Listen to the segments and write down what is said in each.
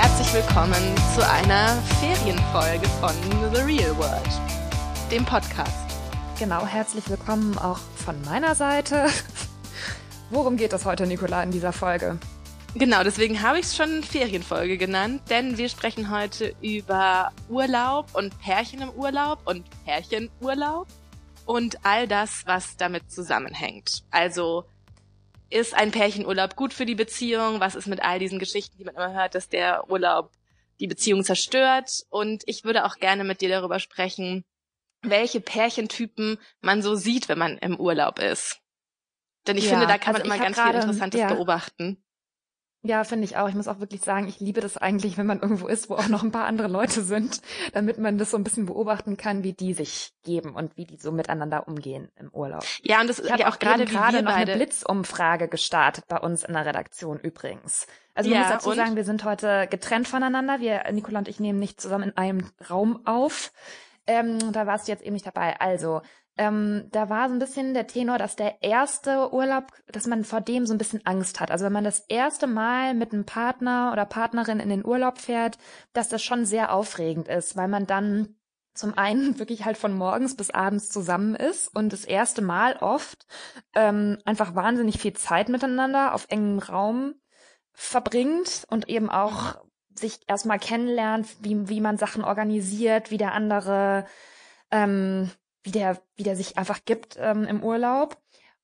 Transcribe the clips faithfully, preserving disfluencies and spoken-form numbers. Herzlich willkommen zu einer Ferienfolge von The Real World, dem Podcast. Genau, herzlich willkommen auch von meiner Seite. Worum geht es heute, Nicola, in dieser Folge? Genau, deswegen habe ich es schon Ferienfolge genannt, denn wir sprechen heute über Urlaub und Pärchen im Urlaub und Pärchenurlaub und all das, was damit zusammenhängt. Also, ist ein Pärchenurlaub gut für die Beziehung? Was ist mit all diesen Geschichten, die man immer hört, dass der Urlaub die Beziehung zerstört? Und ich würde auch gerne mit dir darüber sprechen, welche Pärchentypen man so sieht, wenn man im Urlaub ist. Denn ich ja, finde, da kann also man immer ganz grade, viel Interessantes ja. beobachten. Ja, finde ich auch. Ich muss auch wirklich sagen, ich liebe das eigentlich, wenn man irgendwo ist, wo auch noch ein paar andere Leute sind, damit man das so ein bisschen beobachten kann, wie die sich geben und wie die so miteinander umgehen im Urlaub. Ja, und das ist ja auch gerade gerade noch beide. Eine Blitzumfrage gestartet bei uns in der Redaktion übrigens. Also man ja, muss dazu und? sagen, wir sind heute getrennt voneinander. Wir, Nicola und ich, nehmen nicht zusammen in einem Raum auf. Ähm, da warst du jetzt eben nicht dabei. Also Ähm, da war so ein bisschen der Tenor, dass der erste Urlaub, dass man vor dem so ein bisschen Angst hat. Also wenn man das erste Mal mit einem Partner oder Partnerin in den Urlaub fährt, dass das schon sehr aufregend ist, weil man dann zum einen wirklich halt von morgens bis abends zusammen ist und das erste Mal oft ähm, einfach wahnsinnig viel Zeit miteinander auf engem Raum verbringt und eben auch sich erstmal kennenlernt, wie, wie man Sachen organisiert, wie der andere ähm, wie der, wie der sich einfach gibt ähm, im Urlaub.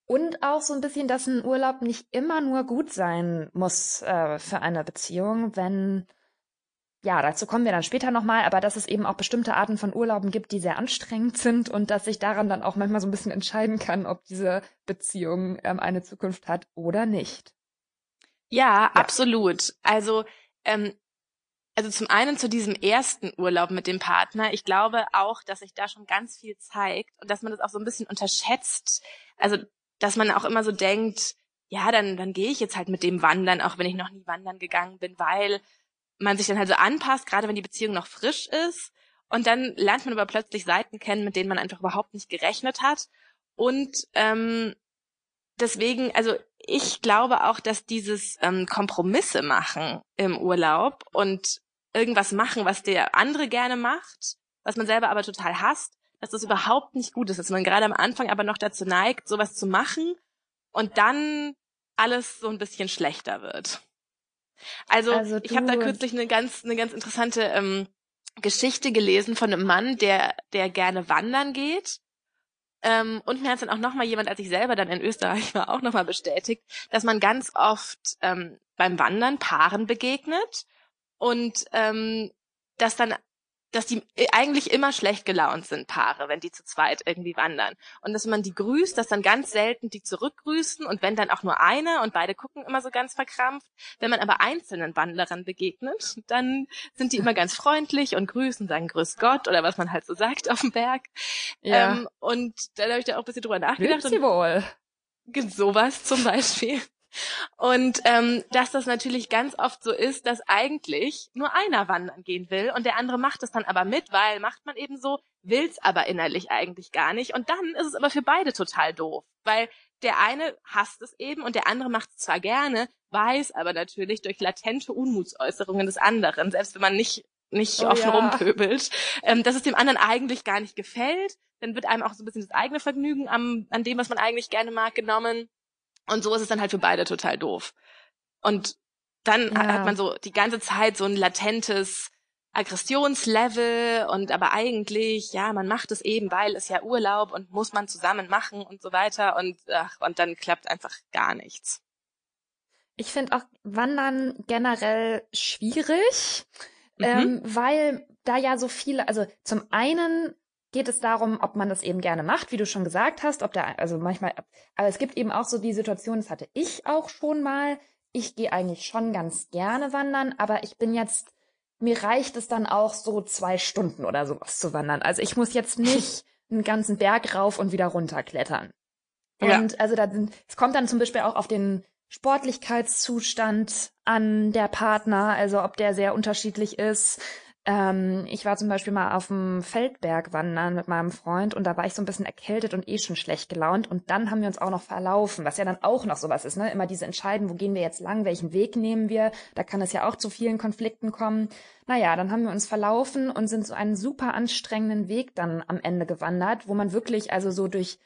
Und auch so ein bisschen, dass ein Urlaub nicht immer nur gut sein muss äh, für eine Beziehung, wenn, ja, dazu kommen wir dann später nochmal, aber dass es eben auch bestimmte Arten von Urlauben gibt, die sehr anstrengend sind und dass ich daran dann auch manchmal so ein bisschen entscheiden kann, ob diese Beziehung ähm, eine Zukunft hat oder nicht. Ja, ja. absolut. Also, ähm, Also zum einen zu diesem ersten Urlaub mit dem Partner. Ich glaube auch, dass sich da schon ganz viel zeigt und dass man das auch so ein bisschen unterschätzt. Also dass man auch immer so denkt, ja, dann dann gehe ich jetzt halt mit dem wandern, auch wenn ich noch nie wandern gegangen bin, weil man sich dann halt so anpasst, gerade wenn die Beziehung noch frisch ist. Und dann lernt man aber plötzlich Seiten kennen, mit denen man einfach überhaupt nicht gerechnet hat. Und ähm, deswegen, also ich glaube auch, dass dieses ähm, Kompromisse machen im Urlaub und irgendwas machen, was der andere gerne macht, was man selber aber total hasst, dass das überhaupt nicht gut ist, dass man gerade am Anfang aber noch dazu neigt, sowas zu machen und dann alles so ein bisschen schlechter wird. Also, also ich habe da kürzlich eine ganz eine ganz interessante ähm, Geschichte gelesen von einem Mann, der der gerne wandern geht. Ähm, und mir hat dann auch nochmal jemand, als ich selber dann in Österreich war, auch nochmal bestätigt, dass man ganz oft ähm, beim Wandern Paaren begegnet und ähm, dass dann, dass die eigentlich immer schlecht gelaunt sind, Paare, wenn die zu zweit irgendwie wandern. Und dass man die grüßt, dass dann ganz selten die zurückgrüßen und wenn dann auch nur eine und beide gucken immer so ganz verkrampft. Wenn man aber einzelnen Wanderern begegnet, dann sind die immer ganz freundlich und grüßen, sagen Grüß Gott oder was man halt so sagt auf dem Berg. Ja. Ähm, und dann habe ich da auch ein bisschen drüber nachgedacht. Grüß Sie wohl. Sowas zum Beispiel. Und ähm, dass das natürlich ganz oft so ist, dass eigentlich nur einer wandern gehen will und der andere macht es dann aber mit, weil macht man eben so, will's aber innerlich eigentlich gar nicht. Und dann ist es aber für beide total doof, weil der eine hasst es eben und der andere macht es zwar gerne, weiß aber natürlich durch latente Unmutsäußerungen des anderen, selbst wenn man nicht nicht oh, offen ja. rumpöbelt, ähm, dass es dem anderen eigentlich gar nicht gefällt. Dann wird einem auch so ein bisschen das eigene Vergnügen am, an dem, was man eigentlich gerne mag, genommen. Und so ist es dann halt für beide total doof. Und dann ja. hat man so die ganze Zeit so ein latentes Aggressionslevel und aber eigentlich, ja, man macht es eben, weil es ja Urlaub und muss man zusammen machen und so weiter und ach, und dann klappt einfach gar nichts. Ich finde auch Wandern generell schwierig, mhm. ähm, weil da ja so viele, also zum einen geht es darum, ob man das eben gerne macht, wie du schon gesagt hast, ob der, also manchmal, aber es gibt eben auch so die Situation, das hatte ich auch schon mal, ich gehe eigentlich schon ganz gerne wandern, aber ich bin jetzt, mir reicht es dann auch so zwei Stunden oder sowas zu wandern. Also ich muss jetzt nicht einen ganzen Berg rauf und wieder runter klettern. Ja. Und also da, es kommt dann zum Beispiel auch auf den Sportlichkeitszustand an der Partner, also ob der sehr unterschiedlich ist, Ähm, ich war zum Beispiel mal auf dem Feldberg wandern mit meinem Freund und da war ich so ein bisschen erkältet und eh schon schlecht gelaunt und dann haben wir uns auch noch verlaufen, was ja dann auch noch sowas ist, ne? Immer diese Entscheiden, wo gehen wir jetzt lang, welchen Weg nehmen wir, da kann es ja auch zu vielen Konflikten kommen. Naja, dann haben wir uns verlaufen und sind so einen super anstrengenden Weg dann am Ende gewandert, wo man wirklich also so durch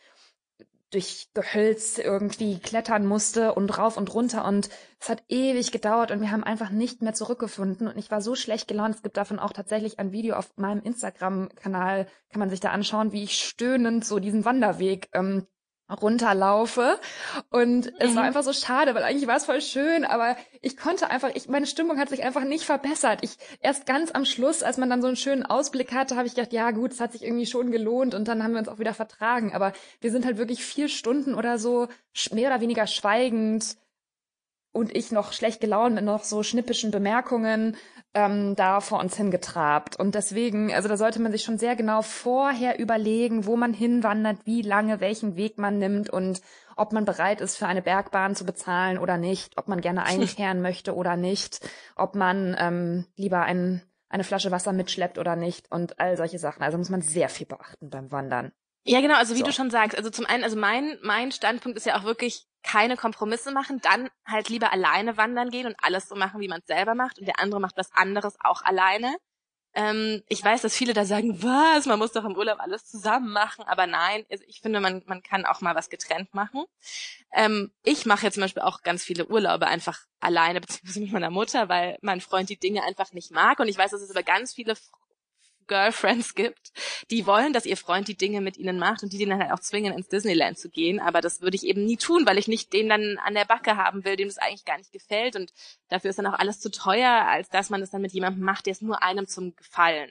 durch Gehölz irgendwie klettern musste und rauf und runter und es hat ewig gedauert und wir haben einfach nicht mehr zurückgefunden und ich war so schlecht gelaunt. Es gibt davon auch tatsächlich ein Video auf meinem Instagram-Kanal, kann man sich da anschauen, wie ich stöhnend so diesen Wanderweg ähm, runterlaufe und mhm. es war einfach so schade, weil eigentlich war es voll schön, aber ich konnte einfach, ich, meine Stimmung hat sich einfach nicht verbessert. Ich erst ganz am Schluss, als man dann so einen schönen Ausblick hatte, habe ich gedacht, ja gut, es hat sich irgendwie schon gelohnt und dann haben wir uns auch wieder vertragen, aber wir sind halt wirklich vier Stunden oder so mehr oder weniger schweigend und ich noch schlecht gelaunt mit noch so schnippischen Bemerkungen ähm, da vor uns hingetrabt. Und deswegen, also da sollte man sich schon sehr genau vorher überlegen, wo man hinwandert, wie lange, welchen Weg man nimmt und ob man bereit ist, für eine Bergbahn zu bezahlen oder nicht, ob man gerne einkehren möchte oder nicht, ob man ähm, lieber ein, eine Flasche Wasser mitschleppt oder nicht und all solche Sachen. Also muss man sehr viel beachten beim Wandern. Ja, genau, also wie so. Du schon sagst, also zum einen, also mein, mein Standpunkt ist ja auch wirklich, keine Kompromisse machen, dann halt lieber alleine wandern gehen und alles so machen, wie man es selber macht und der andere macht was anderes auch alleine. Ähm, ich weiß, dass viele da sagen, was, man muss doch im Urlaub alles zusammen machen, aber nein, ich finde, man man kann auch mal was getrennt machen. Ähm, ich mache jetzt zum Beispiel auch ganz viele Urlaube einfach alleine, beziehungsweise mit meiner Mutter, weil mein Freund die Dinge einfach nicht mag und ich weiß, dass es aber ganz viele Girlfriends gibt, die wollen, dass ihr Freund die Dinge mit ihnen macht und die den dann halt auch zwingen, ins Disneyland zu gehen, aber das würde ich eben nie tun, weil ich nicht den dann an der Backe haben will, dem das eigentlich gar nicht gefällt und dafür ist dann auch alles zu teuer, als dass man das dann mit jemandem macht, der es nur einem zum Gefallen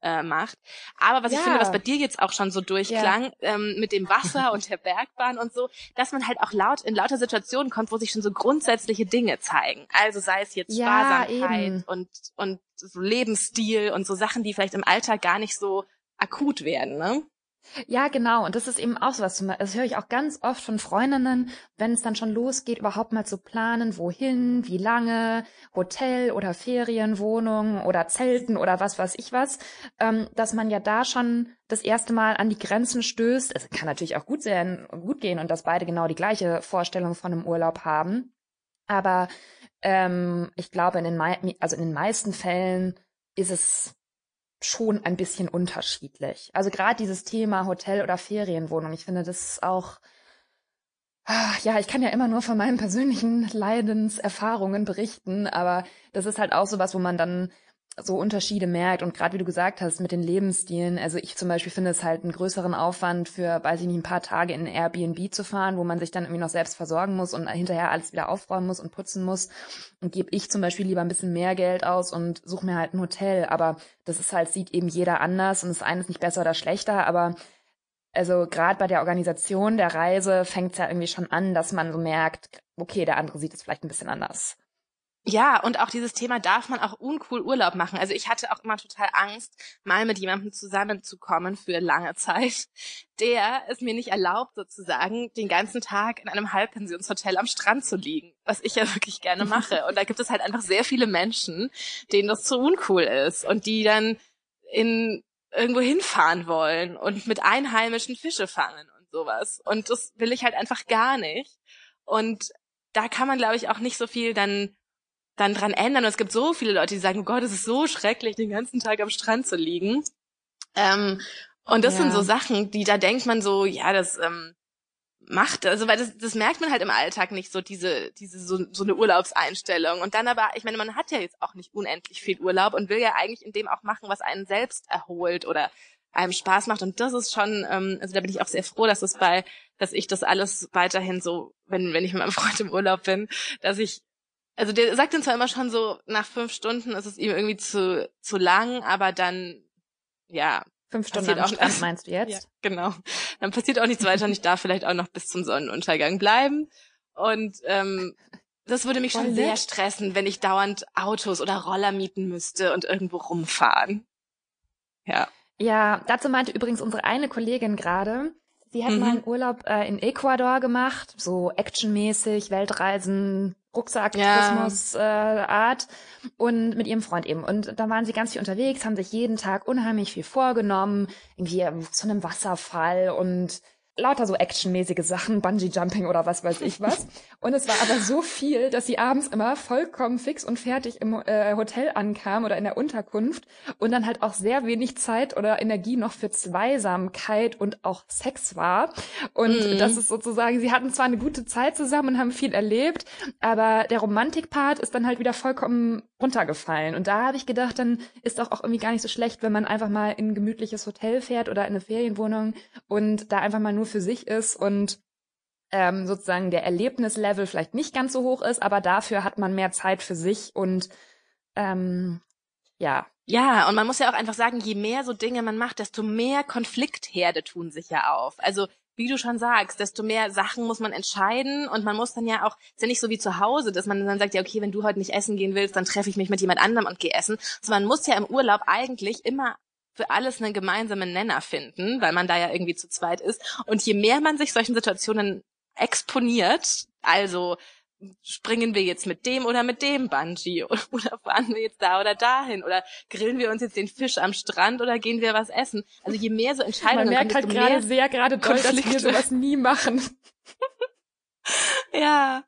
äh, macht. Aber was ja. ich finde, was bei dir jetzt auch schon so durchklang, ja. ähm, mit dem Wasser und der Bergbahn und so, dass man halt auch laut in lauter Situationen kommt, wo sich schon so grundsätzliche Dinge zeigen. Also sei es jetzt ja, Sparsamkeit eben. und und so Lebensstil und so Sachen, die vielleicht im Alltag gar nicht so akut werden, ne? Ja, genau. Und das ist eben auch sowas. Das höre ich auch ganz oft von Freundinnen, wenn es dann schon losgeht, überhaupt mal zu planen, wohin, wie lange, Hotel oder Ferienwohnung oder Zelten oder was weiß ich was, ähm, dass man ja da schon das erste Mal an die Grenzen stößt. Es kann natürlich auch gut sein, gut gehen und dass beide genau die gleiche Vorstellung von einem Urlaub haben. Aber ähm, ich glaube, in den, mei- also in den meisten Fällen ist es schon ein bisschen unterschiedlich. Also gerade dieses Thema Hotel oder Ferienwohnung, ich finde, das ist auch, ach, ja, ich kann ja immer nur von meinen persönlichen Leidenserfahrungen berichten, aber das ist halt auch sowas, wo man dann so Unterschiede merkt und gerade wie du gesagt hast mit den Lebensstilen, also ich zum Beispiel finde es halt einen größeren Aufwand für, weiß ich nicht, ein paar Tage in ein Airbnb zu fahren, wo man sich dann irgendwie noch selbst versorgen muss und hinterher alles wieder aufräumen muss und putzen muss und gebe ich zum Beispiel lieber ein bisschen mehr Geld aus und suche mir halt ein Hotel, aber das ist halt, sieht eben jeder anders und das eine ist nicht besser oder schlechter, aber also gerade bei der Organisation der Reise fängt es ja irgendwie schon an, dass man so merkt, okay, der andere sieht es vielleicht ein bisschen anders. Ja, und auch dieses Thema, darf man auch uncool Urlaub machen? Also ich hatte auch immer total Angst, mal mit jemandem zusammenzukommen für lange Zeit, der es mir nicht erlaubt, sozusagen den ganzen Tag in einem Halbpensionshotel am Strand zu liegen, was ich ja wirklich gerne mache. Und da gibt es halt einfach sehr viele Menschen, denen das zu uncool ist und die dann in irgendwo hinfahren wollen und mit einheimischen Fische fangen und sowas. Und das will ich halt einfach gar nicht. Und da kann man, glaube ich, auch nicht so viel dann dann dran ändern. Und es gibt so viele Leute, die sagen, oh Gott, es ist so schrecklich, den ganzen Tag am Strand zu liegen. Ähm, und das ja. sind so Sachen, die da denkt man so, ja, das ähm, macht, also weil das, das merkt man halt im Alltag nicht so, diese diese so, so eine Urlaubseinstellung. Und dann aber, ich meine, man hat ja jetzt auch nicht unendlich viel Urlaub und will ja eigentlich in dem auch machen, was einen selbst erholt oder einem Spaß macht. Und das ist schon, ähm, also da bin ich auch sehr froh, dass es bei, dass ich das alles weiterhin so, wenn wenn ich mit meinem Freund im Urlaub bin, dass ich Also der sagt dann zwar immer schon so, nach fünf Stunden ist es ihm irgendwie zu zu lang, aber dann, ja. Fünf Stunden am Strand meinst du jetzt? Ja, genau. Dann passiert auch nichts weiter und ich darf vielleicht auch noch bis zum Sonnenuntergang bleiben. Und ähm, das würde mich Voll schon sehr nett. stressen, wenn ich dauernd Autos oder Roller mieten müsste und irgendwo rumfahren. Ja. Ja, dazu meinte übrigens unsere eine Kollegin gerade, sie hat mhm. mal einen Urlaub äh, in Ecuador gemacht, so actionmäßig, Weltreisen, Rucksack-Tourismus-Art ja. äh, und mit ihrem Freund eben. Und da waren sie ganz viel unterwegs, haben sich jeden Tag unheimlich viel vorgenommen, irgendwie zu einem Wasserfall und lauter so actionmäßige Sachen, Bungee-Jumping oder was weiß ich was. Und es war aber so viel, dass sie abends immer vollkommen fix und fertig im äh, Hotel ankam oder in der Unterkunft und dann halt auch sehr wenig Zeit oder Energie noch für Zweisamkeit und auch Sex war. Und mm. das ist sozusagen, sie hatten zwar eine gute Zeit zusammen und haben viel erlebt, aber der Romantik-Part ist dann halt wieder vollkommen runtergefallen. Und da habe ich gedacht, dann ist doch auch irgendwie gar nicht so schlecht, wenn man einfach mal in ein gemütliches Hotel fährt oder in eine Ferienwohnung und da einfach mal nur für sich ist und ähm, sozusagen der Erlebnislevel vielleicht nicht ganz so hoch ist, aber dafür hat man mehr Zeit für sich und ähm, ja. Ja, und man muss ja auch einfach sagen, je mehr so Dinge man macht, desto mehr Konfliktherde tun sich ja auf. Also wie du schon sagst, desto mehr Sachen muss man entscheiden und man muss dann ja auch, ist ja nicht so wie zu Hause, dass man dann sagt, ja okay, wenn du heute nicht essen gehen willst, dann treffe ich mich mit jemand anderem und gehe essen. Also man muss ja im Urlaub eigentlich immer für alles einen gemeinsamen Nenner finden, weil man da ja irgendwie zu zweit ist. Und je mehr man sich solchen Situationen exponiert, also springen wir jetzt mit dem oder mit dem Bungee oder fahren wir jetzt da oder dahin oder grillen wir uns jetzt den Fisch am Strand oder gehen wir was essen. Also je mehr so Entscheidungen... Man merkt halt gerade sehr gerade doll, dass wir sowas nie machen. Ja,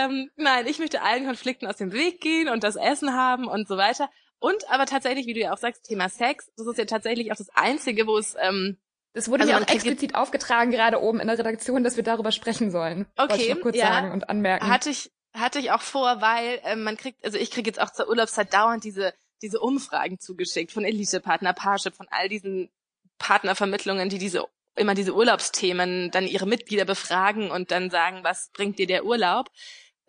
ähm, nein, ich möchte allen Konflikten aus dem Weg gehen und das Essen haben und so weiter. Und aber tatsächlich, wie du ja auch sagst, Thema Sex, das ist ja tatsächlich auch das Einzige, wo es... Ähm, das wurde also mir auch explizit aufgetragen, gerade oben in der Redaktion, dass wir darüber sprechen sollen. Okay, wollte ich noch kurz ja, sagen und anmerken. Hatte ich hatte ich auch vor, weil ähm, man kriegt, also ich kriege jetzt auch zur Urlaubszeit dauernd diese diese Umfragen zugeschickt von Elite-Partner, Parship, von all diesen Partnervermittlungen, die diese immer diese Urlaubsthemen dann ihre Mitglieder befragen und dann sagen, was bringt dir der Urlaub?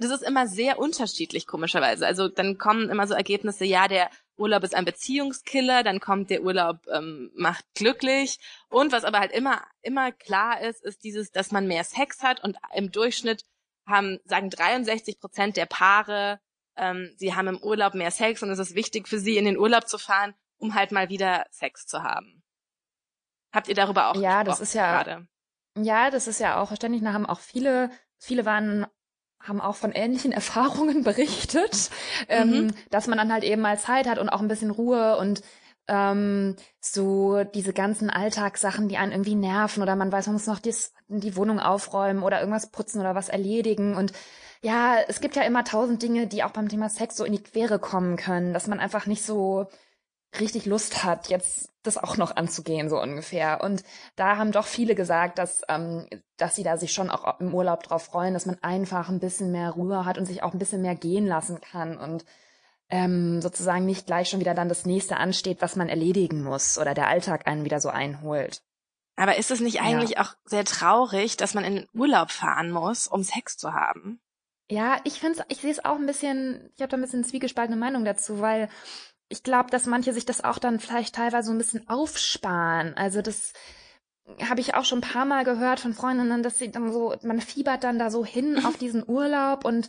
Das ist immer sehr unterschiedlich, komischerweise. Also dann kommen immer so Ergebnisse, ja, der Urlaub ist ein Beziehungskiller, dann kommt der Urlaub ähm, macht glücklich. Und was aber halt immer immer klar ist, ist dieses, dass man mehr Sex hat. Und im Durchschnitt haben sagen dreiundsechzig Prozent der Paare, ähm, sie haben im Urlaub mehr Sex und es ist wichtig für sie, in den Urlaub zu fahren, um halt mal wieder Sex zu haben. Habt ihr darüber auch gesprochen? Ja, das ist ja gerade. Ja, das ist ja auch ständig. Da haben auch viele, viele waren... haben auch von ähnlichen Erfahrungen berichtet, mhm. ähm, dass man dann halt eben mal Zeit hat und auch ein bisschen Ruhe und ähm, so diese ganzen Alltagssachen, die einen irgendwie nerven oder man weiß, man muss noch dies, die Wohnung aufräumen oder irgendwas putzen oder was erledigen und ja, es gibt ja immer tausend Dinge, die auch beim Thema Sex so in die Quere kommen können, dass man einfach nicht so richtig Lust hat, jetzt das auch noch anzugehen, so ungefähr. Und da haben doch viele gesagt, dass ähm, dass sie da sich schon auch im Urlaub drauf freuen, dass man einfach ein bisschen mehr Ruhe hat und sich auch ein bisschen mehr gehen lassen kann und ähm, sozusagen nicht gleich schon wieder dann das Nächste ansteht, was man erledigen muss oder der Alltag einen wieder so einholt. Aber ist es nicht eigentlich ja. auch sehr traurig, dass man in den Urlaub fahren muss, um Sex zu haben? Ja, ich find's, ich sehe es auch ein bisschen, ich habe da ein bisschen zwiegespaltene Meinung dazu, weil ich glaube, dass manche sich das auch dann vielleicht teilweise so ein bisschen aufsparen. Also das habe ich auch schon ein paar Mal gehört von Freundinnen, dass sie dann so, man fiebert dann da so hin auf diesen Urlaub und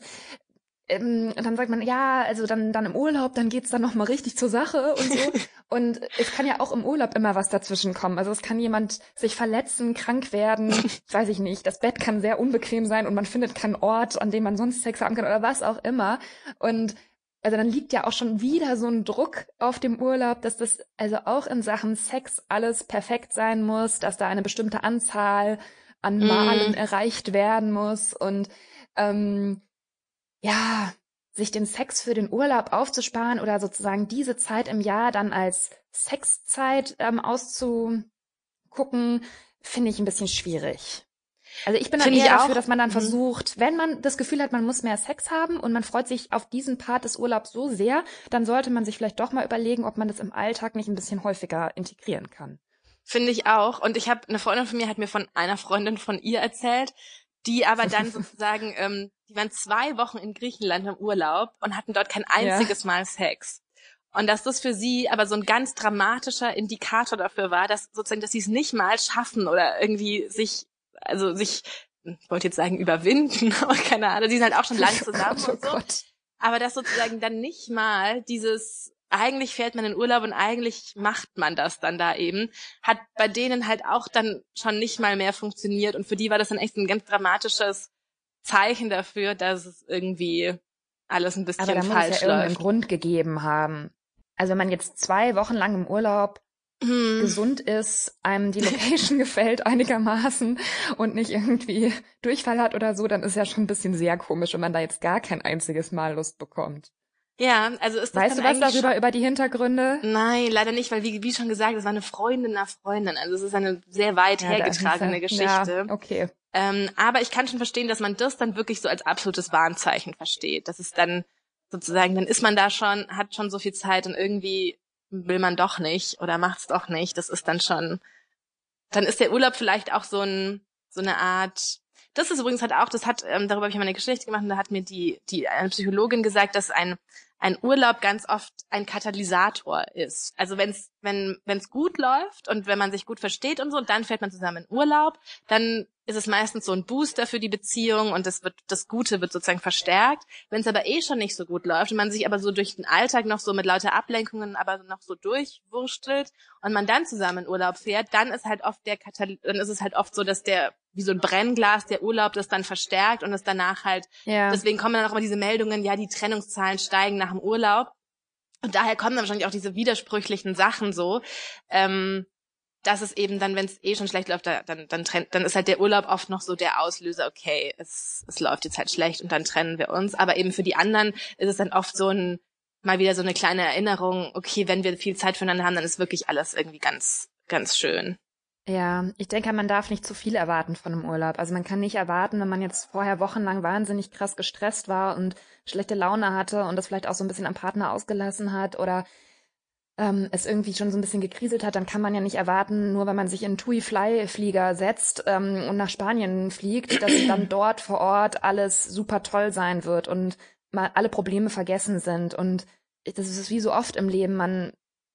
ähm, dann sagt man, ja, also dann dann im Urlaub, dann geht's dann nochmal richtig zur Sache und so. Und es kann ja auch im Urlaub immer was dazwischen kommen. Also es kann jemand sich verletzen, krank werden, weiß ich nicht. Das Bett kann sehr unbequem sein und man findet keinen Ort, an dem man sonst Sex haben kann oder was auch immer. Und also dann liegt ja auch schon wieder so ein Druck auf dem Urlaub, dass das also auch in Sachen Sex alles perfekt sein muss, dass da eine bestimmte Anzahl an Malen mm. erreicht werden muss und ähm, ja, sich den Sex für den Urlaub aufzusparen oder sozusagen diese Zeit im Jahr dann als Sexzeit ähm, auszugucken, finde ich ein bisschen schwierig. Also ich bin dann eher dafür, dass man dann versucht, wenn man das Gefühl hat, man muss mehr Sex haben und man freut sich auf diesen Part des Urlaubs so sehr, dann sollte man sich vielleicht doch mal überlegen, ob man das im Alltag nicht ein bisschen häufiger integrieren kann. Finde ich auch. Und ich habe eine Freundin von mir, hat mir von einer Freundin von ihr erzählt, die aber dann sozusagen, ähm, die waren zwei Wochen in Griechenland im Urlaub und hatten dort kein einziges ja. Mal Sex. Und dass das für sie aber so ein ganz dramatischer Indikator dafür war, dass sozusagen, dass sie es nicht mal schaffen oder irgendwie sich also sich, ich wollte jetzt sagen, überwinden, aber keine Ahnung, die sind halt auch schon lange zusammen oh und so. Gott. Aber das sozusagen dann nicht mal dieses, eigentlich fährt man in Urlaub und eigentlich macht man das dann da eben, hat bei denen halt auch dann schon nicht mal mehr funktioniert und für die war das dann echt ein ganz dramatisches Zeichen dafür, dass es irgendwie alles ein bisschen falsch läuft. Aber da muss es ja irgendeinen Grund gegeben haben. Also wenn man jetzt zwei Wochen lang im Urlaub hm. gesund ist, einem die Location gefällt einigermaßen und nicht irgendwie Durchfall hat oder so, dann ist ja schon ein bisschen sehr komisch, wenn man da jetzt gar kein einziges Mal Lust bekommt. Ja, also ist das Weißt dann du was darüber, schon... über die Hintergründe? Nein, leider nicht, weil wie, wie schon gesagt, es war eine Freundin nach Freundin. Also es ist eine sehr weit ja, hergetragene ja, Geschichte. Ja, okay. Ähm, aber ich kann schon verstehen, dass man das dann wirklich so als absolutes Warnzeichen versteht. Das ist dann sozusagen, dann ist man da schon, hat schon so viel Zeit und irgendwie will man doch nicht oder macht's doch nicht. Das ist dann schon, dann ist der Urlaub vielleicht auch so ein, so eine Art, das ist übrigens halt auch, das hat, ähm, darüber habe ich mal eine Geschichte gemacht und da hat mir die, die, eine Psychologin gesagt, dass ein, ein Urlaub ganz oft ein Katalysator ist. Also wenn's, wenn, wenn's gut läuft und wenn man sich gut versteht und so, und dann fährt man zusammen in Urlaub, dann ist es meistens so ein Booster für die Beziehung und das wird, das Gute wird sozusagen verstärkt. Wenn es aber eh schon nicht so gut läuft und man sich aber so durch den Alltag noch so mit lauter Ablenkungen aber noch so durchwurschtelt und man dann zusammen in Urlaub fährt, dann ist halt oft der Katal- dann ist es halt oft so, dass der, wie so ein Brennglas, der Urlaub das dann verstärkt und es danach halt, ja. Deswegen kommen dann auch immer diese Meldungen, ja, die Trennungszahlen steigen nach dem Urlaub. Und daher kommen dann wahrscheinlich auch diese widersprüchlichen Sachen so, ähm, dass es eben dann, wenn es eh schon schlecht läuft, dann, dann, dann trennt, dann ist halt der Urlaub oft noch so der Auslöser, okay, es, es läuft jetzt halt schlecht und dann trennen wir uns. Aber eben für die anderen ist es dann oft so ein, mal wieder so eine kleine Erinnerung, okay, wenn wir viel Zeit füreinander haben, dann ist wirklich alles irgendwie ganz, ganz schön. Ja, ich denke, man darf nicht zu viel erwarten von einem Urlaub. Also man kann nicht erwarten, wenn man jetzt vorher wochenlang wahnsinnig krass gestresst war und schlechte Laune hatte und das vielleicht auch so ein bisschen am Partner ausgelassen hat oder ähm, es irgendwie schon so ein bisschen gekriselt hat, dann kann man ja nicht erwarten, nur wenn man sich in einen Tui-Fly-Flieger setzt ähm, und nach Spanien fliegt, dass dann dort vor Ort alles super toll sein wird und mal alle Probleme vergessen sind. Und das ist wie so oft im Leben, man...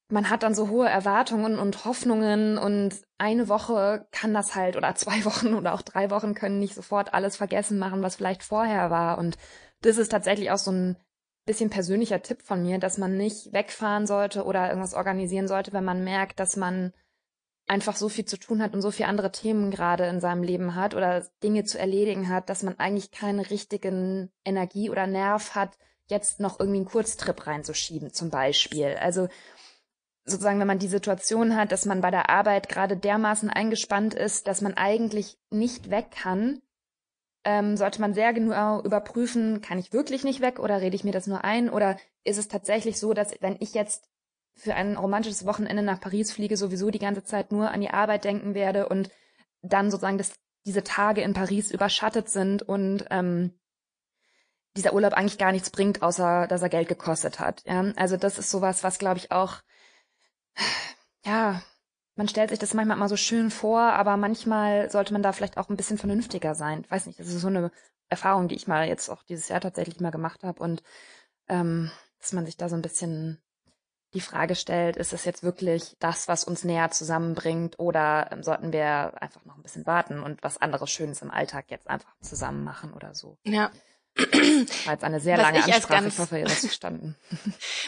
Man hat dann so hohe Erwartungen und Hoffnungen und eine Woche kann das halt oder zwei Wochen oder auch drei Wochen können nicht sofort alles vergessen machen, was vielleicht vorher war. Und das ist tatsächlich auch so ein bisschen persönlicher Tipp von mir, dass man nicht wegfahren sollte oder irgendwas organisieren sollte, wenn man merkt, dass man einfach so viel zu tun hat und so viele andere Themen gerade in seinem Leben hat oder Dinge zu erledigen hat, dass man eigentlich keine richtigen Energie oder Nerv hat, jetzt noch irgendwie einen Kurztrip reinzuschieben zum Beispiel. Also sozusagen, wenn man die Situation hat, dass man bei der Arbeit gerade dermaßen eingespannt ist, dass man eigentlich nicht weg kann, ähm, sollte man sehr genau überprüfen, kann ich wirklich nicht weg oder rede ich mir das nur ein? Oder ist es tatsächlich so, dass wenn ich jetzt für ein romantisches Wochenende nach Paris fliege, sowieso die ganze Zeit nur an die Arbeit denken werde und dann sozusagen, dass diese Tage in Paris überschattet sind und ähm, dieser Urlaub eigentlich gar nichts bringt, außer dass er Geld gekostet hat. Ja? Also das ist sowas, was glaube ich auch, ja, man stellt sich das manchmal immer so schön vor, aber manchmal sollte man da vielleicht auch ein bisschen vernünftiger sein. Ich weiß nicht, das ist so eine Erfahrung, die ich mal jetzt auch dieses Jahr tatsächlich mal gemacht habe und ähm, dass man sich da so ein bisschen die Frage stellt, ist das jetzt wirklich das, was uns näher zusammenbringt oder ähm, sollten wir einfach noch ein bisschen warten und was anderes Schönes im Alltag jetzt einfach zusammen machen oder so. Ja. War jetzt eine sehr lange Ansprache, ich hoffe, ihr habt verstanden.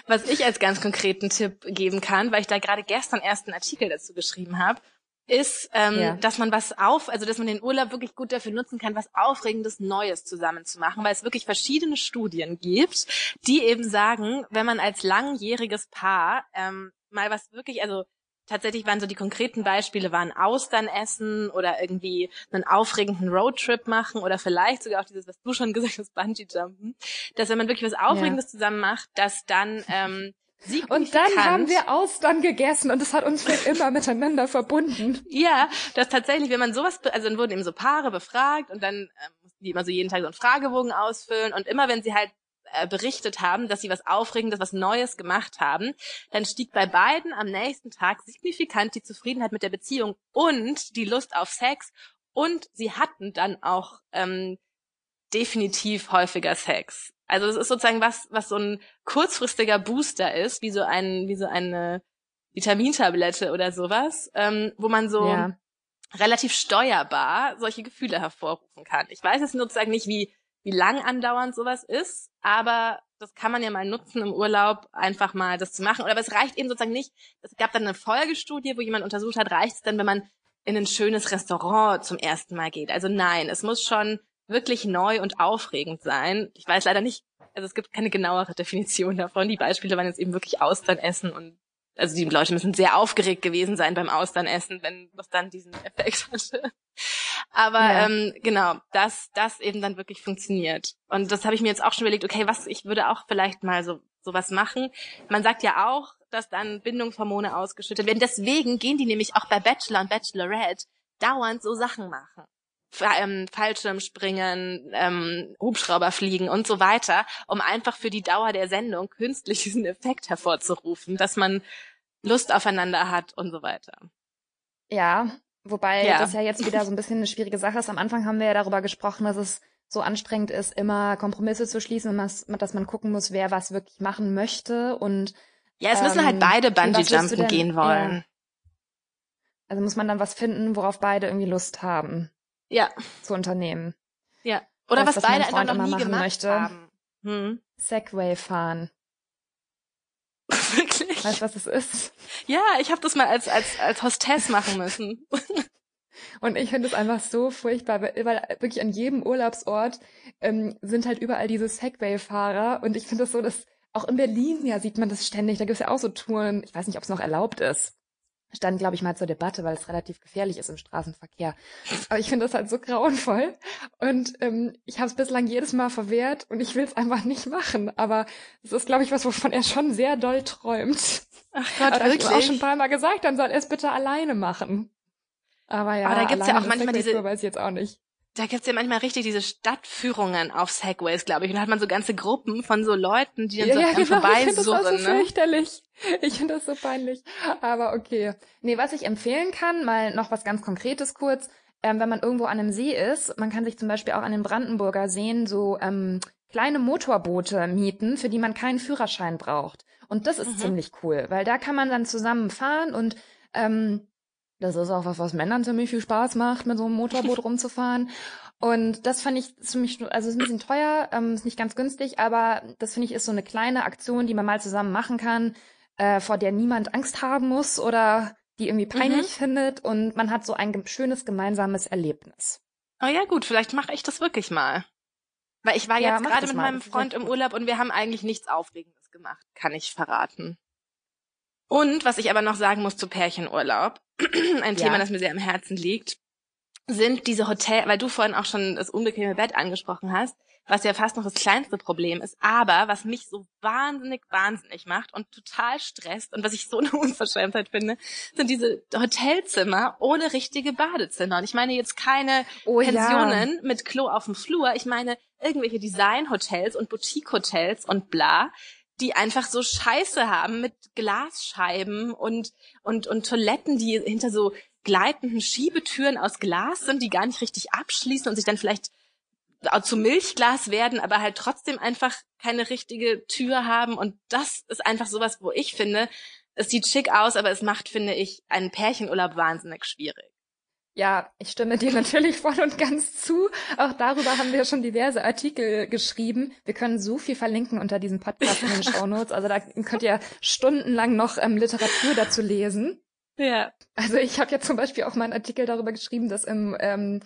Was ich als ganz konkreten Tipp geben kann, weil ich da gerade gestern erst einen Artikel dazu geschrieben habe, ist, ähm, ja. dass man was auf, also dass man den Urlaub wirklich gut dafür nutzen kann, was Aufregendes, Neues zusammen zu machen, weil es wirklich verschiedene Studien gibt, die eben sagen, wenn man als langjähriges Paar ähm, mal was wirklich, also tatsächlich waren so die konkreten Beispiele, waren Austern essen oder irgendwie einen aufregenden Roadtrip machen oder vielleicht sogar auch dieses, was du schon gesagt hast, Bungee-Jumpen, dass wenn man wirklich was Aufregendes ja. zusammen macht, dass dann ähm, Und dann haben wir Austern gegessen und das hat uns für immer miteinander verbunden. Ja, dass tatsächlich, wenn man sowas, also dann wurden eben so Paare befragt und dann ähm, mussten die immer so jeden Tag so einen Fragebogen ausfüllen und immer wenn sie halt berichtet haben, dass sie was Aufregendes, was Neues gemacht haben, dann stieg bei beiden am nächsten Tag signifikant die Zufriedenheit mit der Beziehung und die Lust auf Sex und sie hatten dann auch ähm, definitiv häufiger Sex. Also das ist sozusagen was, was so ein kurzfristiger Booster ist, wie so ein, wie so eine Vitamintablette oder sowas, ähm, wo man so ja. relativ steuerbar solche Gefühle hervorrufen kann. Ich weiß jetzt sozusagen nicht, wie wie lang andauernd sowas ist, aber das kann man ja mal nutzen im Urlaub, einfach mal das zu machen. Aber es reicht eben sozusagen nicht, es gab dann eine Folgestudie, wo jemand untersucht hat, reicht es dann, wenn man in ein schönes Restaurant zum ersten Mal geht? Also nein, es muss schon wirklich neu und aufregend sein. Ich weiß leider nicht, also es gibt keine genauere Definition davon. Die Beispiele waren jetzt eben wirklich Austernessen und also die Leute müssen sehr aufgeregt gewesen sein beim Austernessen, wenn das dann diesen Effekt hatte. Aber ja. ähm, genau, dass das eben dann wirklich funktioniert. Und das habe ich mir jetzt auch schon überlegt, okay, was, ich würde auch vielleicht mal so sowas machen. Man sagt ja auch, dass dann Bindungshormone ausgeschüttet werden. Deswegen gehen die nämlich auch bei Bachelor und Bachelorette dauernd so Sachen machen. Fallschirmspringen, ähm, Hubschrauberfliegen und so weiter, um einfach für die Dauer der Sendung künstlich diesen Effekt hervorzurufen, dass man Lust aufeinander hat und so weiter. Ja, wobei ja. das ja jetzt wieder so ein bisschen eine schwierige Sache ist. Am Anfang haben wir ja darüber gesprochen, dass es so anstrengend ist, immer Kompromisse zu schließen und dass man gucken muss, wer was wirklich machen möchte. Und ja, es ähm, müssen halt beide Bungee-Jumpen gehen wollen. Ja. Also muss man dann was finden, worauf beide irgendwie Lust haben. Ja. Zu unternehmen. Ja. Oder das, was, was beide einfach noch nie gemacht möchte, haben. Hm. Segway fahren. Wirklich? Weißt du, was es ist? Ja, ich habe das mal als als als Hostess machen müssen. Und ich finde es einfach so furchtbar, weil wirklich an jedem Urlaubsort ähm, sind halt überall diese Segway-Fahrer. Und ich finde das so, dass auch in Berlin ja sieht man das ständig. Da gibt es ja auch so Touren. Ich weiß nicht, ob es noch erlaubt ist. Stand, glaube ich, mal zur Debatte, weil es relativ gefährlich ist im Straßenverkehr. Aber ich finde das halt so grauenvoll. Und ähm, ich habe es bislang jedes Mal verwehrt und ich will es einfach nicht machen. Aber es ist, glaube ich, was, wovon er schon sehr doll träumt. Ach Gott, aber wirklich? Ich habe auch schon ein paar Mal gesagt, dann soll er es bitte alleine machen. Aber ja, aber da gibt's ja auch manchmal diese, weiß ich jetzt auch nicht. Da gibt's ja manchmal richtig diese Stadtführungen auf Segways, glaube ich. Und da hat man so ganze Gruppen von so Leuten, die dann ja, so ja, genau. vorbei sind. Ich finde das so fürchterlich. Ich finde das so peinlich. Aber okay. Nee, was ich empfehlen kann, mal noch was ganz Konkretes kurz. Ähm, wenn man irgendwo an einem See ist, man kann sich zum Beispiel auch an den Brandenburger Seen so ähm, kleine Motorboote mieten, für die man keinen Führerschein braucht. Und das ist mhm. ziemlich cool, weil da kann man dann zusammen fahren und ähm, das ist auch was, was Männern ziemlich viel Spaß macht, mit so einem Motorboot rumzufahren. Und das fand ich ziemlich, also ist ein bisschen teuer, ähm, ist nicht ganz günstig, aber das finde ich ist so eine kleine Aktion, die man mal zusammen machen kann, äh, vor der niemand Angst haben muss oder die irgendwie peinlich mhm. findet und man hat so ein schönes gemeinsames Erlebnis. Oh ja, gut, vielleicht mache ich das wirklich mal. Weil ich war ja, jetzt gerade mit mal. meinem Freund im Urlaub und wir haben eigentlich nichts Aufregendes gemacht, kann ich verraten. Und was ich aber noch sagen muss zu Pärchenurlaub, ein ja. Thema, das mir sehr am Herzen liegt, sind diese Hotel, weil du vorhin auch schon das unbequeme Bett angesprochen hast, was ja fast noch das kleinste Problem ist, aber was mich so wahnsinnig, wahnsinnig macht und total stresst und was ich so eine Unverschämtheit finde, sind diese Hotelzimmer ohne richtige Badezimmer. Und ich meine jetzt keine oh, Pensionen ja. mit Klo auf dem Flur, ich meine irgendwelche Designhotels und Boutique-Hotels und bla, die einfach so Scheiße haben mit Glasscheiben und und und Toiletten, die hinter so gleitenden Schiebetüren aus Glas sind, die gar nicht richtig abschließen und sich dann vielleicht zu Milchglas werden, aber halt trotzdem einfach keine richtige Tür haben. Und das ist einfach sowas, wo ich finde, es sieht schick aus, aber es macht, finde ich, einen Pärchenurlaub wahnsinnig schwierig. Ja, ich stimme dir natürlich voll und ganz zu. Auch darüber haben wir schon diverse Artikel geschrieben. Wir können so viel verlinken unter diesem Podcast in den Shownotes. Also da könnt ihr stundenlang noch ähm, Literatur dazu lesen. Ja. Also ich habe ja zum Beispiel auch mal einen Artikel darüber geschrieben, dass im ähm,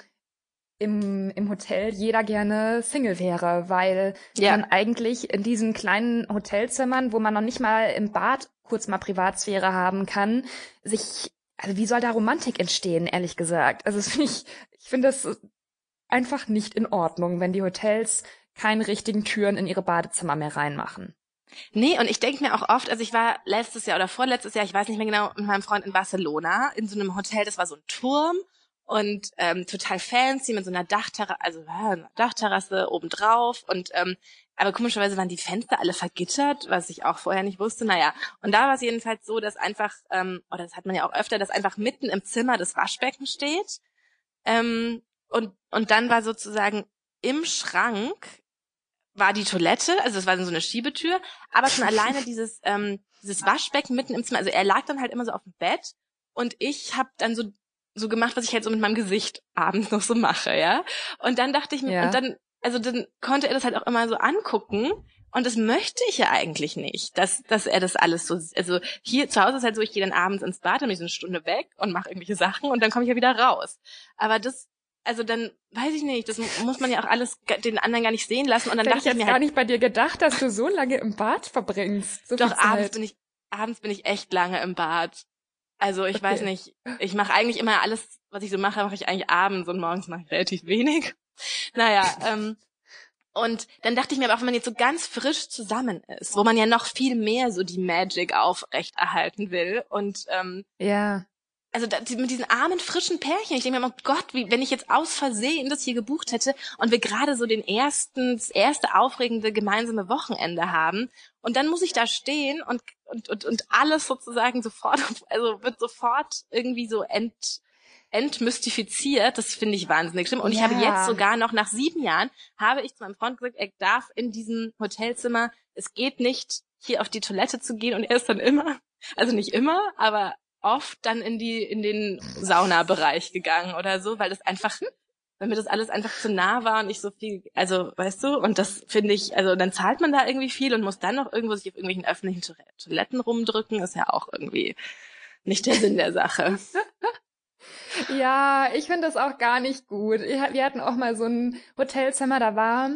im im Hotel jeder gerne Single wäre, weil ja. man eigentlich in diesen kleinen Hotelzimmern, wo man noch nicht mal im Bad kurz mal Privatsphäre haben kann, sich Also wie soll da Romantik entstehen, ehrlich gesagt? Also das find ich, ich finde das einfach nicht in Ordnung, wenn die Hotels keine richtigen Türen in ihre Badezimmer mehr reinmachen. Nee, und ich denke mir auch oft, also ich war letztes Jahr oder vorletztes Jahr, ich weiß nicht mehr genau, mit meinem Freund in Barcelona, in so einem Hotel, das war so ein Turm und ähm, total fancy mit so einer Dachterrasse, also äh, Dachterrasse obendrauf und ähm, aber komischerweise waren die Fenster alle vergittert, was ich auch vorher nicht wusste. Naja, und da war es jedenfalls so, dass einfach, ähm, oder das hat man ja auch öfter, dass einfach mitten im Zimmer das Waschbecken steht. Ähm, und und dann war sozusagen im Schrank war die Toilette, also es war so eine Schiebetür, aber schon alleine dieses ähm, dieses Waschbecken mitten im Zimmer. Also er lag dann halt immer so auf dem Bett und ich habe dann so so gemacht, was ich halt so mit meinem Gesicht abends noch so mache, ja. Und dann dachte ich mir, ja. und dann Also dann konnte er das halt auch immer so angucken und das möchte ich ja eigentlich nicht, dass dass er das alles so, also hier zu Hause ist halt so, ich gehe dann abends ins Bad, dann bin ich so eine Stunde weg und mache irgendwelche Sachen und dann komme ich ja wieder raus. Aber das also dann weiß ich nicht, das muss man ja auch alles den anderen gar nicht sehen lassen. Und dann dachte ich, ich mir halt, gar nicht bei dir gedacht, dass du so lange im Bad verbringst. So doch, abends bin ich, abends bin ich echt lange im Bad. Also ich okay. weiß nicht, ich mache eigentlich immer alles, was ich so mache, mache ich eigentlich abends und morgens mache ich relativ wenig. Naja, ähm, und dann dachte ich mir aber auch, wenn man jetzt so ganz frisch zusammen ist, wo man ja noch viel mehr so die Magic aufrechterhalten will und ähm, ja. Also da, mit diesen armen, frischen Pärchen. Ich denke mir immer, oh Gott, wie, wenn ich jetzt aus Versehen das hier gebucht hätte und wir gerade so den ersten, das erste aufregende gemeinsame Wochenende haben. Und dann muss ich da stehen und, und, und, und alles sozusagen sofort, also wird sofort irgendwie so ent, entmystifiziert. Das finde ich wahnsinnig schlimm. Und ja. ich habe jetzt sogar noch nach sieben Jahren, habe ich zu meinem Freund gesagt, er darf in diesem Hotelzimmer, es geht nicht, hier auf die Toilette zu gehen. Und er ist dann immer, also nicht immer, aber oft dann in die in den Saunabereich gegangen oder so, weil das einfach, weil mir das alles einfach zu nah war und ich so viel, also weißt du, und das finde ich, also dann zahlt man da irgendwie viel und muss dann noch irgendwo sich auf irgendwelchen öffentlichen Toiletten rumdrücken, ist ja auch irgendwie nicht der Sinn der Sache. Ja, ich finde das auch gar nicht gut. Wir hatten auch mal so ein Hotelzimmer, da war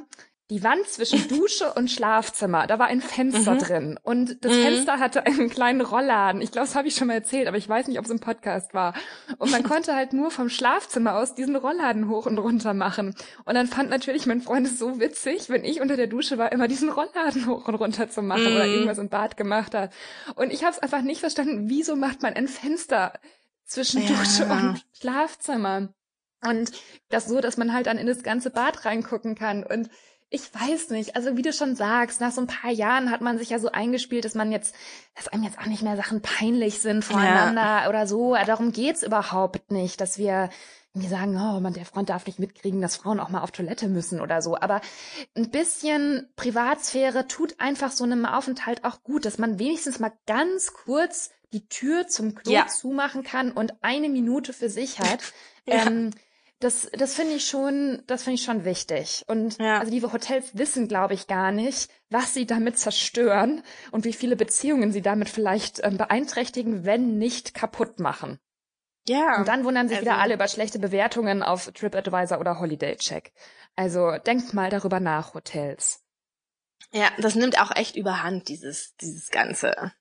die Wand zwischen Dusche und Schlafzimmer, da war ein Fenster mhm. drin und das mhm. Fenster hatte einen kleinen Rollladen. Ich glaube, das habe ich schon mal erzählt, aber ich weiß nicht, ob es im Podcast war. Und man konnte halt nur vom Schlafzimmer aus diesen Rollladen hoch und runter machen. Und dann fand natürlich mein Freund es so witzig, wenn ich unter der Dusche war, immer diesen Rollladen hoch und runter zu machen mhm. oder irgendwas im Bad gemacht hat. Und ich habe es einfach nicht verstanden, wieso macht man ein Fenster zwischen ja. Dusche und Schlafzimmer? Und das so, dass man halt dann in das ganze Bad reingucken kann. Und ich weiß nicht, also wie du schon sagst, nach so ein paar Jahren hat man sich ja so eingespielt, dass man jetzt, dass einem jetzt auch nicht mehr Sachen peinlich sind voreinander ja. oder so. Darum geht's überhaupt nicht, dass wir irgendwie sagen, oh man, der Freund darf nicht mitkriegen, dass Frauen auch mal auf Toilette müssen oder so. Aber ein bisschen Privatsphäre tut einfach so einem Aufenthalt auch gut, dass man wenigstens mal ganz kurz die Tür zum Klo ja. zumachen kann und eine Minute für sich hat. ja. ähm, Das, das finde ich schon, das finde ich schon wichtig. Und ja. also die Hotels wissen, glaube ich, gar nicht, was sie damit zerstören und wie viele Beziehungen sie damit vielleicht ähm, beeinträchtigen, wenn nicht kaputt machen. Ja. Und dann wundern sich also, wieder alle über schlechte Bewertungen auf TripAdvisor oder Holiday Check. Also denkt mal darüber nach, Hotels. Ja, das nimmt auch echt überhand, dieses, dieses Ganze.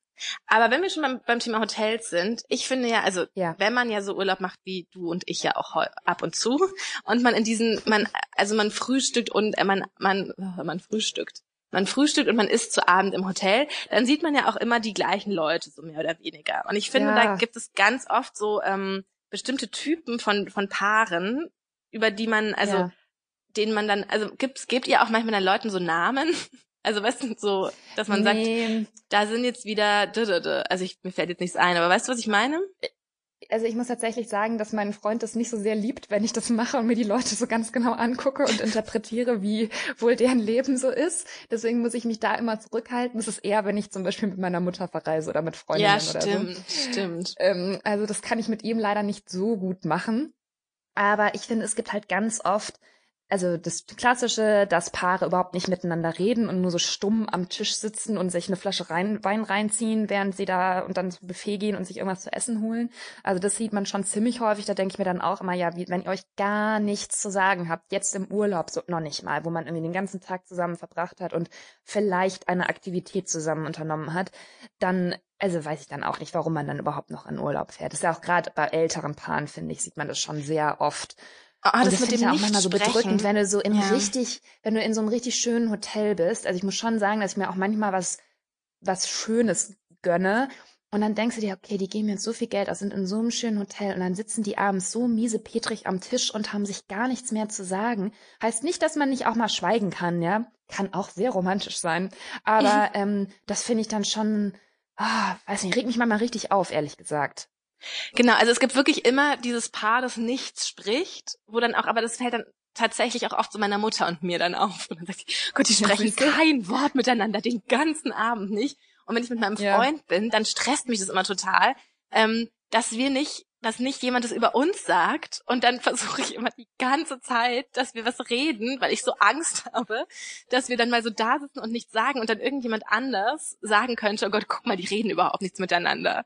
Aber wenn wir schon beim, beim Thema Hotels sind, ich finde ja, also ja. wenn man ja so Urlaub macht wie du und ich ja auch ab und zu und man in diesen, man also man frühstückt und äh, man man man frühstückt, man frühstückt und man isst zu Abend im Hotel, dann sieht man ja auch immer die gleichen Leute so mehr oder weniger. Und ich finde, ja. da gibt es ganz oft so ähm, bestimmte Typen von von Paaren, über die man also ja. denen man dann also gibt's gebt ihr auch manchmal den Leuten so Namen. Also weißt du, so, dass man nee. sagt, da sind jetzt wieder, also ich, mir fällt jetzt nichts ein, aber weißt du, was ich meine? Also ich muss tatsächlich sagen, dass mein Freund das nicht so sehr liebt, wenn ich das mache und mir die Leute so ganz genau angucke und interpretiere, wie wohl deren Leben so ist. Deswegen muss ich mich da immer zurückhalten. Das ist eher, wenn ich zum Beispiel mit meiner Mutter verreise oder mit Freundinnen ja, stimmt, oder so. Ja, stimmt, stimmt. Also das kann ich mit ihm leider nicht so gut machen. Aber ich finde, es gibt halt ganz oft, also das Klassische, dass Paare überhaupt nicht miteinander reden und nur so stumm am Tisch sitzen und sich eine Flasche rein, Wein reinziehen, während sie da und dann zum Buffet gehen und sich irgendwas zu essen holen. Also das sieht man schon ziemlich häufig. Da denke ich mir dann auch immer, ja, wie, wenn ihr euch gar nichts zu sagen habt, jetzt im Urlaub so noch nicht mal, wo man irgendwie den ganzen Tag zusammen verbracht hat und vielleicht eine Aktivität zusammen unternommen hat, dann, also weiß ich dann auch nicht, warum man dann überhaupt noch in Urlaub fährt. Das ist ja auch gerade bei älteren Paaren, finde ich, sieht man das schon sehr oft. Ah, oh, das, das finde ich ja auch manchmal so bedrückend, sprechen. wenn du so im ja. richtig, wenn du in so einem richtig schönen Hotel bist. Also ich muss schon sagen, dass ich mir auch manchmal was, was Schönes gönne. Und dann denkst du dir, okay, die geben mir jetzt so viel Geld aus, sind in so einem schönen Hotel und dann sitzen die abends so miesepetrig am Tisch und haben sich gar nichts mehr zu sagen. Heißt nicht, dass man nicht auch mal schweigen kann, ja. Kann auch sehr romantisch sein. Aber ähm, das finde ich dann schon, ah, oh, weiß nicht, regt mich manchmal richtig auf, ehrlich gesagt. Genau, also es gibt wirklich immer dieses Paar, das nichts spricht, wo dann auch, aber das fällt dann tatsächlich auch oft zu meiner Mutter und mir dann auf. Und dann sagt sie, Gott, die sprechen kein Wort miteinander, den ganzen Abend nicht. Und wenn ich mit meinem Freund ja. bin, dann stresst mich das immer total, ähm, dass wir nicht, dass nicht jemand das über uns sagt. Und dann versuche ich immer die ganze Zeit, dass wir was reden, weil ich so Angst habe, dass wir dann mal so da sitzen und nichts sagen und dann irgendjemand anders sagen könnte, oh Gott, guck mal, die reden überhaupt nichts miteinander.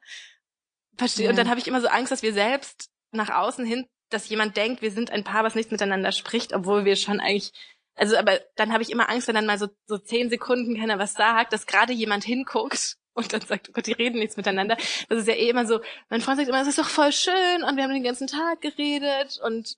Verstehe. Ja. Und dann habe ich immer so Angst, dass wir selbst nach außen hin dass jemand denkt, wir sind ein Paar, was nicht miteinander spricht, obwohl wir schon eigentlich, also aber dann habe ich immer Angst, wenn dann mal so so zehn Sekunden keiner was sagt, dass gerade jemand hinguckt und dann sagt, oh Gott, die reden nichts miteinander. Das ist ja eh immer so, mein Freund sagt immer, das ist doch voll schön und wir haben den ganzen Tag geredet und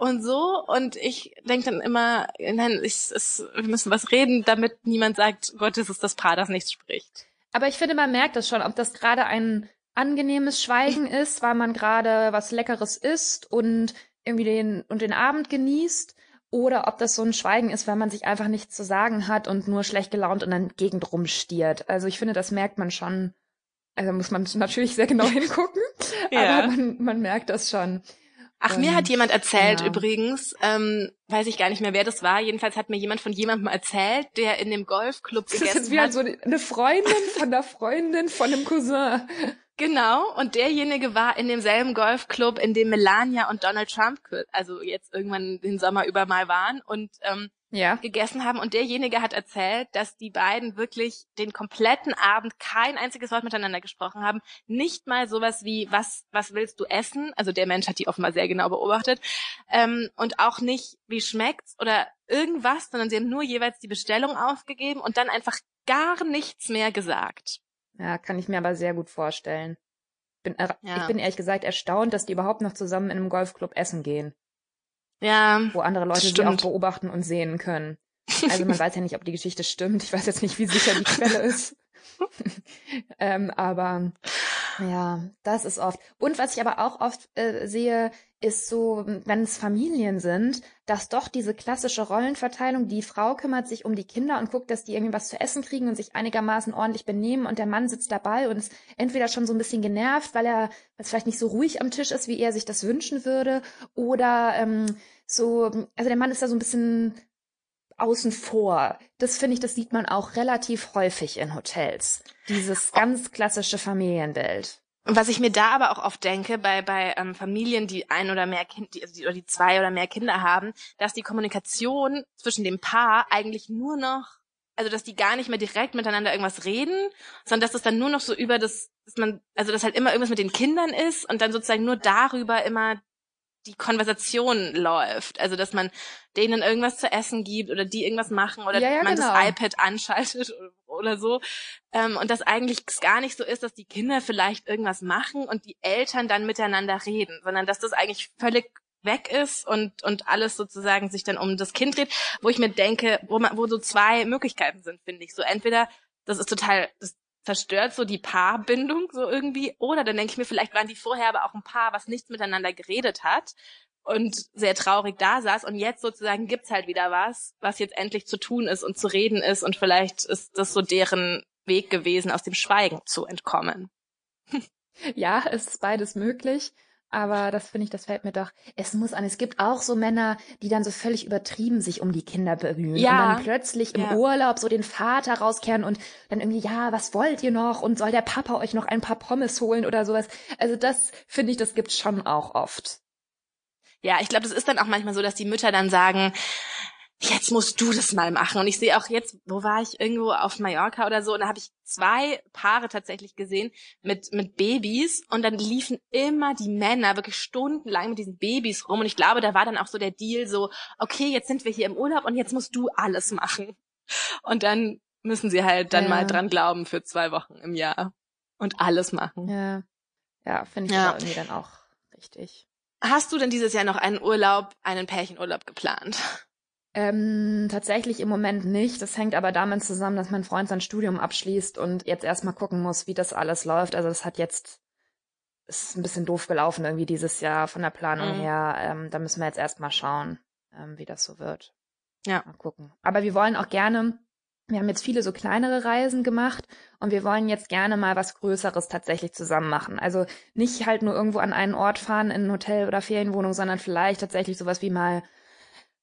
und so, und ich denke dann immer, nein, ich, es, wir müssen was reden, damit niemand sagt, Gott, es ist das Paar, das nichts spricht. Aber ich finde, man merkt das schon, ob das gerade ein angenehmes Schweigen ist, weil man gerade was Leckeres isst und irgendwie den und den Abend genießt, oder ob das so ein Schweigen ist, weil man sich einfach nichts zu sagen hat und nur schlecht gelaunt in der Gegend rumstiert. Also ich finde, das merkt man schon. Also muss man natürlich sehr genau hingucken, ja. aber man, man merkt das schon. Ach, mir hat jemand erzählt, genau. übrigens, ähm, weiß ich gar nicht mehr, wer das war. Jedenfalls hat mir jemand von jemandem erzählt, der in dem Golfclub gegessen hat. Das ist jetzt wieder so eine Freundin von der Freundin von einem Cousin. Genau, und derjenige war in demselben Golfclub, in dem Melania und Donald Trump, also jetzt irgendwann den Sommer über mal waren und ähm, ja. gegessen haben. Und derjenige hat erzählt, dass die beiden wirklich den kompletten Abend kein einziges Wort miteinander gesprochen haben. Nicht mal sowas wie, was was willst du essen? Also der Mensch hat die offenbar sehr genau beobachtet. Ähm, und auch nicht, wie schmeckt's oder irgendwas, sondern sie haben nur jeweils die Bestellung aufgegeben und dann einfach gar nichts mehr gesagt. Ja, kann ich mir aber sehr gut vorstellen. Bin er- ja. Ich bin ehrlich gesagt erstaunt, dass die überhaupt noch zusammen in einem Golfclub essen gehen. Ja, wo andere Leute sie auch beobachten und sehen können. Also man weiß ja nicht, ob die Geschichte stimmt. Ich weiß jetzt nicht, wie sicher die Quelle ist. ähm, aber ja, das ist oft. Und was ich aber auch oft äh, sehe, ist so, wenn es Familien sind, dass doch diese klassische Rollenverteilung, die Frau kümmert sich um die Kinder und guckt, dass die irgendwie was zu essen kriegen und sich einigermaßen ordentlich benehmen, und der Mann sitzt dabei und ist entweder schon so ein bisschen genervt, weil er es vielleicht nicht so ruhig am Tisch ist, wie er sich das wünschen würde, oder ähm, so, also der Mann ist da so ein bisschen außen vor. Das finde ich, das sieht man auch relativ häufig in Hotels. Dieses ganz klassische Familienbild. Und was ich mir da aber auch oft denke, bei bei ähm, Familien, die ein oder mehr Kind, die, also die, oder die zwei oder mehr Kinder haben, dass die Kommunikation zwischen dem Paar eigentlich nur noch, also dass die gar nicht mehr direkt miteinander irgendwas reden, sondern dass es dann nur noch so über das, dass man, also dass halt immer irgendwas mit den Kindern ist und dann sozusagen nur darüber immer die Konversation läuft. Also dass man denen irgendwas zu essen gibt oder die irgendwas machen oder ja, ja, man genau. das iPad anschaltet oder so. Ähm, und dass eigentlich es gar nicht so ist, dass die Kinder vielleicht irgendwas machen und die Eltern dann miteinander reden, sondern dass das eigentlich völlig weg ist und und alles sozusagen sich dann um das Kind dreht, wo ich mir denke, wo man, wo so zwei Möglichkeiten sind, finde ich. So entweder, das ist total, das zerstört so die Paarbindung so irgendwie, oder dann denke ich mir, vielleicht waren die vorher aber auch ein Paar, was nichts miteinander geredet hat und sehr traurig da saß, und jetzt sozusagen gibt's halt wieder was, was jetzt endlich zu tun ist und zu reden ist, und vielleicht ist das so deren Weg gewesen, aus dem Schweigen zu entkommen. Ja, es ist beides möglich, aber das finde ich, das fällt mir doch, es muss an, es gibt auch so Männer, die dann so völlig übertrieben sich um die Kinder bemühen ja. und dann plötzlich im ja. Urlaub so den Vater rauskehren und dann irgendwie, ja, was wollt ihr noch und soll der Papa euch noch ein paar Pommes holen oder sowas. Also das finde ich, das gibt's schon auch oft. Ja, ich glaube, das ist dann auch manchmal so, dass die Mütter dann sagen, jetzt musst du das mal machen. Und ich sehe auch jetzt, wo war ich, irgendwo auf Mallorca oder so, und da habe ich zwei Paare tatsächlich gesehen mit mit Babys, und dann liefen immer die Männer wirklich stundenlang mit diesen Babys rum, und ich glaube, da war dann auch so der Deal so, okay, jetzt sind wir hier im Urlaub und jetzt musst du alles machen. Und dann müssen sie halt dann ja. mal dran glauben für zwei Wochen im Jahr und alles machen. Ja, ja finde ich ja. irgendwie dann auch richtig. Hast du denn dieses Jahr noch einen Urlaub, einen Pärchenurlaub geplant? Ähm, tatsächlich im Moment nicht. Das hängt aber damit zusammen, dass mein Freund sein Studium abschließt und jetzt erstmal gucken muss, wie das alles läuft. Also das hat jetzt, ist ein bisschen doof gelaufen irgendwie dieses Jahr von der Planung mhm. her. Ähm, da müssen wir jetzt erstmal schauen, ähm, wie das so wird. Ja. Mal gucken. Aber wir wollen auch gerne, wir haben jetzt viele so kleinere Reisen gemacht und wir wollen jetzt gerne mal was Größeres tatsächlich zusammen machen. Also nicht halt nur irgendwo an einen Ort fahren, in ein Hotel oder Ferienwohnung, sondern vielleicht tatsächlich sowas wie mal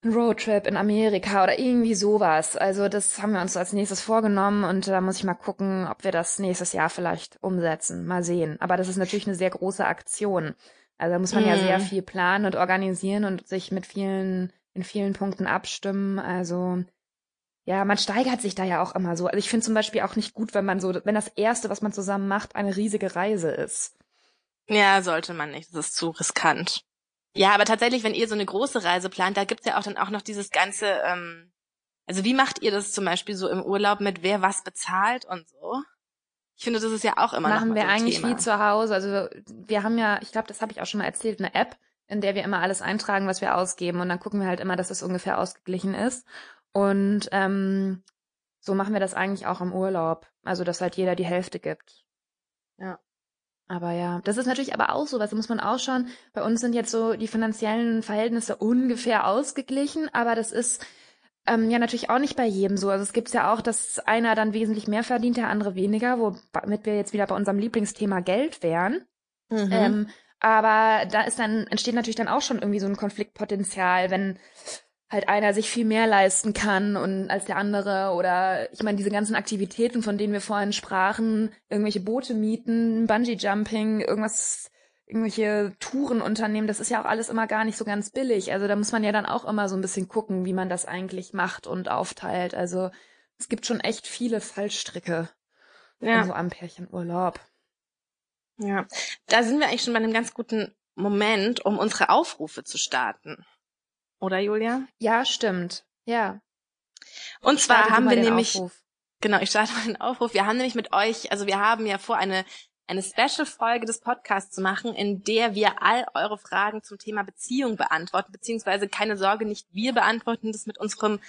ein Roadtrip in Amerika oder irgendwie sowas. Also das haben wir uns als nächstes vorgenommen, und da muss ich mal gucken, ob wir das nächstes Jahr vielleicht umsetzen. Mal sehen. Aber das ist natürlich eine sehr große Aktion. Also da muss man mm. ja sehr viel planen und organisieren und sich mit vielen, in vielen Punkten abstimmen. Also ja, man steigert sich da ja auch immer so. Also ich finde zum Beispiel auch nicht gut, wenn man so, wenn das Erste, was man zusammen macht, eine riesige Reise ist. Ja, sollte man nicht. Das ist zu riskant. Ja, aber tatsächlich, wenn ihr so eine große Reise plant, da gibt's ja auch dann auch noch dieses ganze, ähm, also wie macht ihr das zum Beispiel so im Urlaub mit wer was bezahlt und so? Ich finde, das ist ja auch immer machen noch mal so ein Thema. Machen wir eigentlich wie zu Hause. Also wir haben ja, ich glaube, das habe ich auch schon mal erzählt, eine App, in der wir immer alles eintragen, was wir ausgeben. Und dann gucken wir halt immer, dass es ungefähr ausgeglichen ist. Und ähm, so machen wir das eigentlich auch im Urlaub. Also, dass halt jeder die Hälfte gibt. Ja. Aber ja, das ist natürlich aber auch so, was muss man auch schauen. Bei uns sind jetzt so die finanziellen Verhältnisse ungefähr ausgeglichen, aber das ist ähm, ja natürlich auch nicht bei jedem so. Also es gibt ja auch, dass einer dann wesentlich mehr verdient, der andere weniger, womit wir jetzt wieder bei unserem Lieblingsthema Geld wären. Mhm. Ähm, aber da ist dann entsteht natürlich dann auch schon irgendwie so ein Konfliktpotenzial, wenn halt einer sich viel mehr leisten kann und als der andere oder ich meine diese ganzen Aktivitäten, von denen wir vorhin sprachen, irgendwelche Boote mieten, Bungee-Jumping, irgendwas, irgendwelche Touren unternehmen, das ist ja auch alles immer gar nicht so ganz billig. Also da muss man ja dann auch immer so ein bisschen gucken, wie man das eigentlich macht und aufteilt. Also es gibt schon echt viele Fallstricke ja. in so einem Pärchenurlaub. Ja, da sind wir eigentlich schon bei einem ganz guten Moment, um unsere Aufrufe zu starten. Oder, Julia? Ja, stimmt. Ja. Und zwar haben wir nämlich, Aufruf. Genau, ich starte mal den Aufruf. Wir haben nämlich mit euch, also wir haben ja vor, eine, eine Special-Folge des Podcasts zu machen, in der wir all eure Fragen zum Thema Beziehung beantworten, beziehungsweise keine Sorge, nicht wir beantworten das mit unserem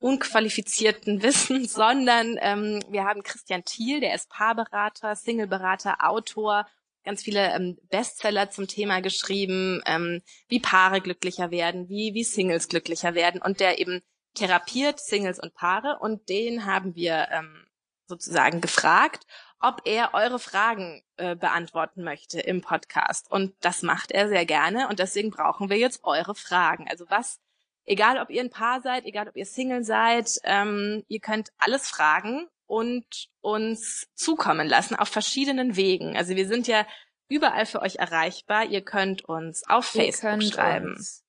unqualifizierten Wissen, sondern ähm, wir haben Christian Thiel, der ist Paarberater, Singleberater, Autor, ganz viele ähm, Bestseller zum Thema geschrieben, ähm, wie Paare glücklicher werden, wie wie Singles glücklicher werden und der eben therapiert Singles und Paare und den haben wir ähm, sozusagen gefragt, ob er eure Fragen äh, beantworten möchte im Podcast und das macht er sehr gerne und deswegen brauchen wir jetzt eure Fragen. Also was, egal ob ihr ein Paar seid, egal ob ihr Single seid, ähm, ihr könnt alles fragen und uns zukommen lassen auf verschiedenen Wegen. Also wir sind ja überall für euch erreichbar. Ihr könnt uns auf Facebook schreiben. Uns,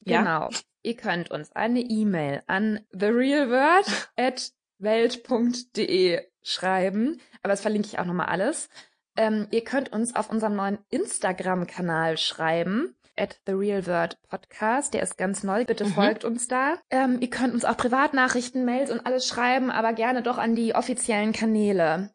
ja? Genau. Ihr könnt uns eine E-Mail an the real word at welt punkt de schreiben. Aber das verlinke ich auch nochmal alles. Ähm, ihr könnt uns auf unserem neuen Instagram-Kanal schreiben. At The Real Word Podcast. Der ist ganz neu. Bitte mhm. folgt uns da. Ähm, ihr könnt uns auch Privatnachrichten, Mails und alles schreiben, aber gerne doch an die offiziellen Kanäle.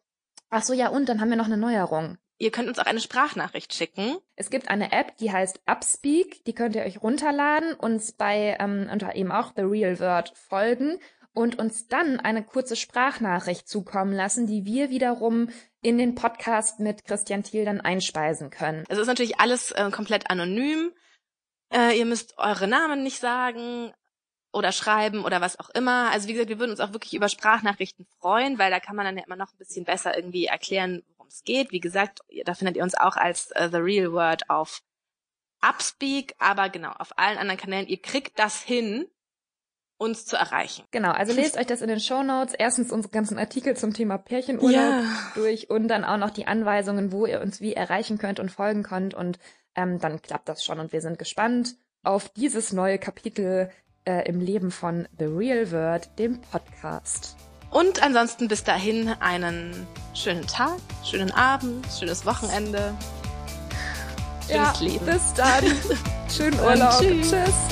Ach so, ja, und dann haben wir noch eine Neuerung. Ihr könnt uns auch eine Sprachnachricht schicken. Es gibt eine App, die heißt Upspeak. Die könnt ihr euch runterladen, uns bei, ähm, unter eben auch The Real Word folgen und uns dann eine kurze Sprachnachricht zukommen lassen, die wir wiederum in den Podcast mit Christian Thiel dann einspeisen können. Also ist natürlich alles äh, komplett anonym. Äh, ihr müsst eure Namen nicht sagen oder schreiben oder was auch immer. Also wie gesagt, wir würden uns auch wirklich über Sprachnachrichten freuen, weil da kann man dann ja immer noch ein bisschen besser irgendwie erklären, worum es geht. Wie gesagt, da findet ihr uns auch als äh, The Real Word auf Upspeak, aber genau, auf allen anderen Kanälen. Ihr kriegt das hin, uns zu erreichen. Genau, also lest euch das in den Shownotes. Erstens unsere ganzen Artikel zum Thema Pärchenurlaub ja. durch und dann auch noch die Anweisungen, wo ihr uns wie erreichen könnt und folgen könnt und ähm, dann klappt das schon und wir sind gespannt auf dieses neue Kapitel äh, im Leben von The Real Word, dem Podcast. Und ansonsten bis dahin einen schönen Tag, schönen Abend, schönes Wochenende, schönes ja, Leben. Bis dann. Schönen Urlaub. Tschüss. Tschüss.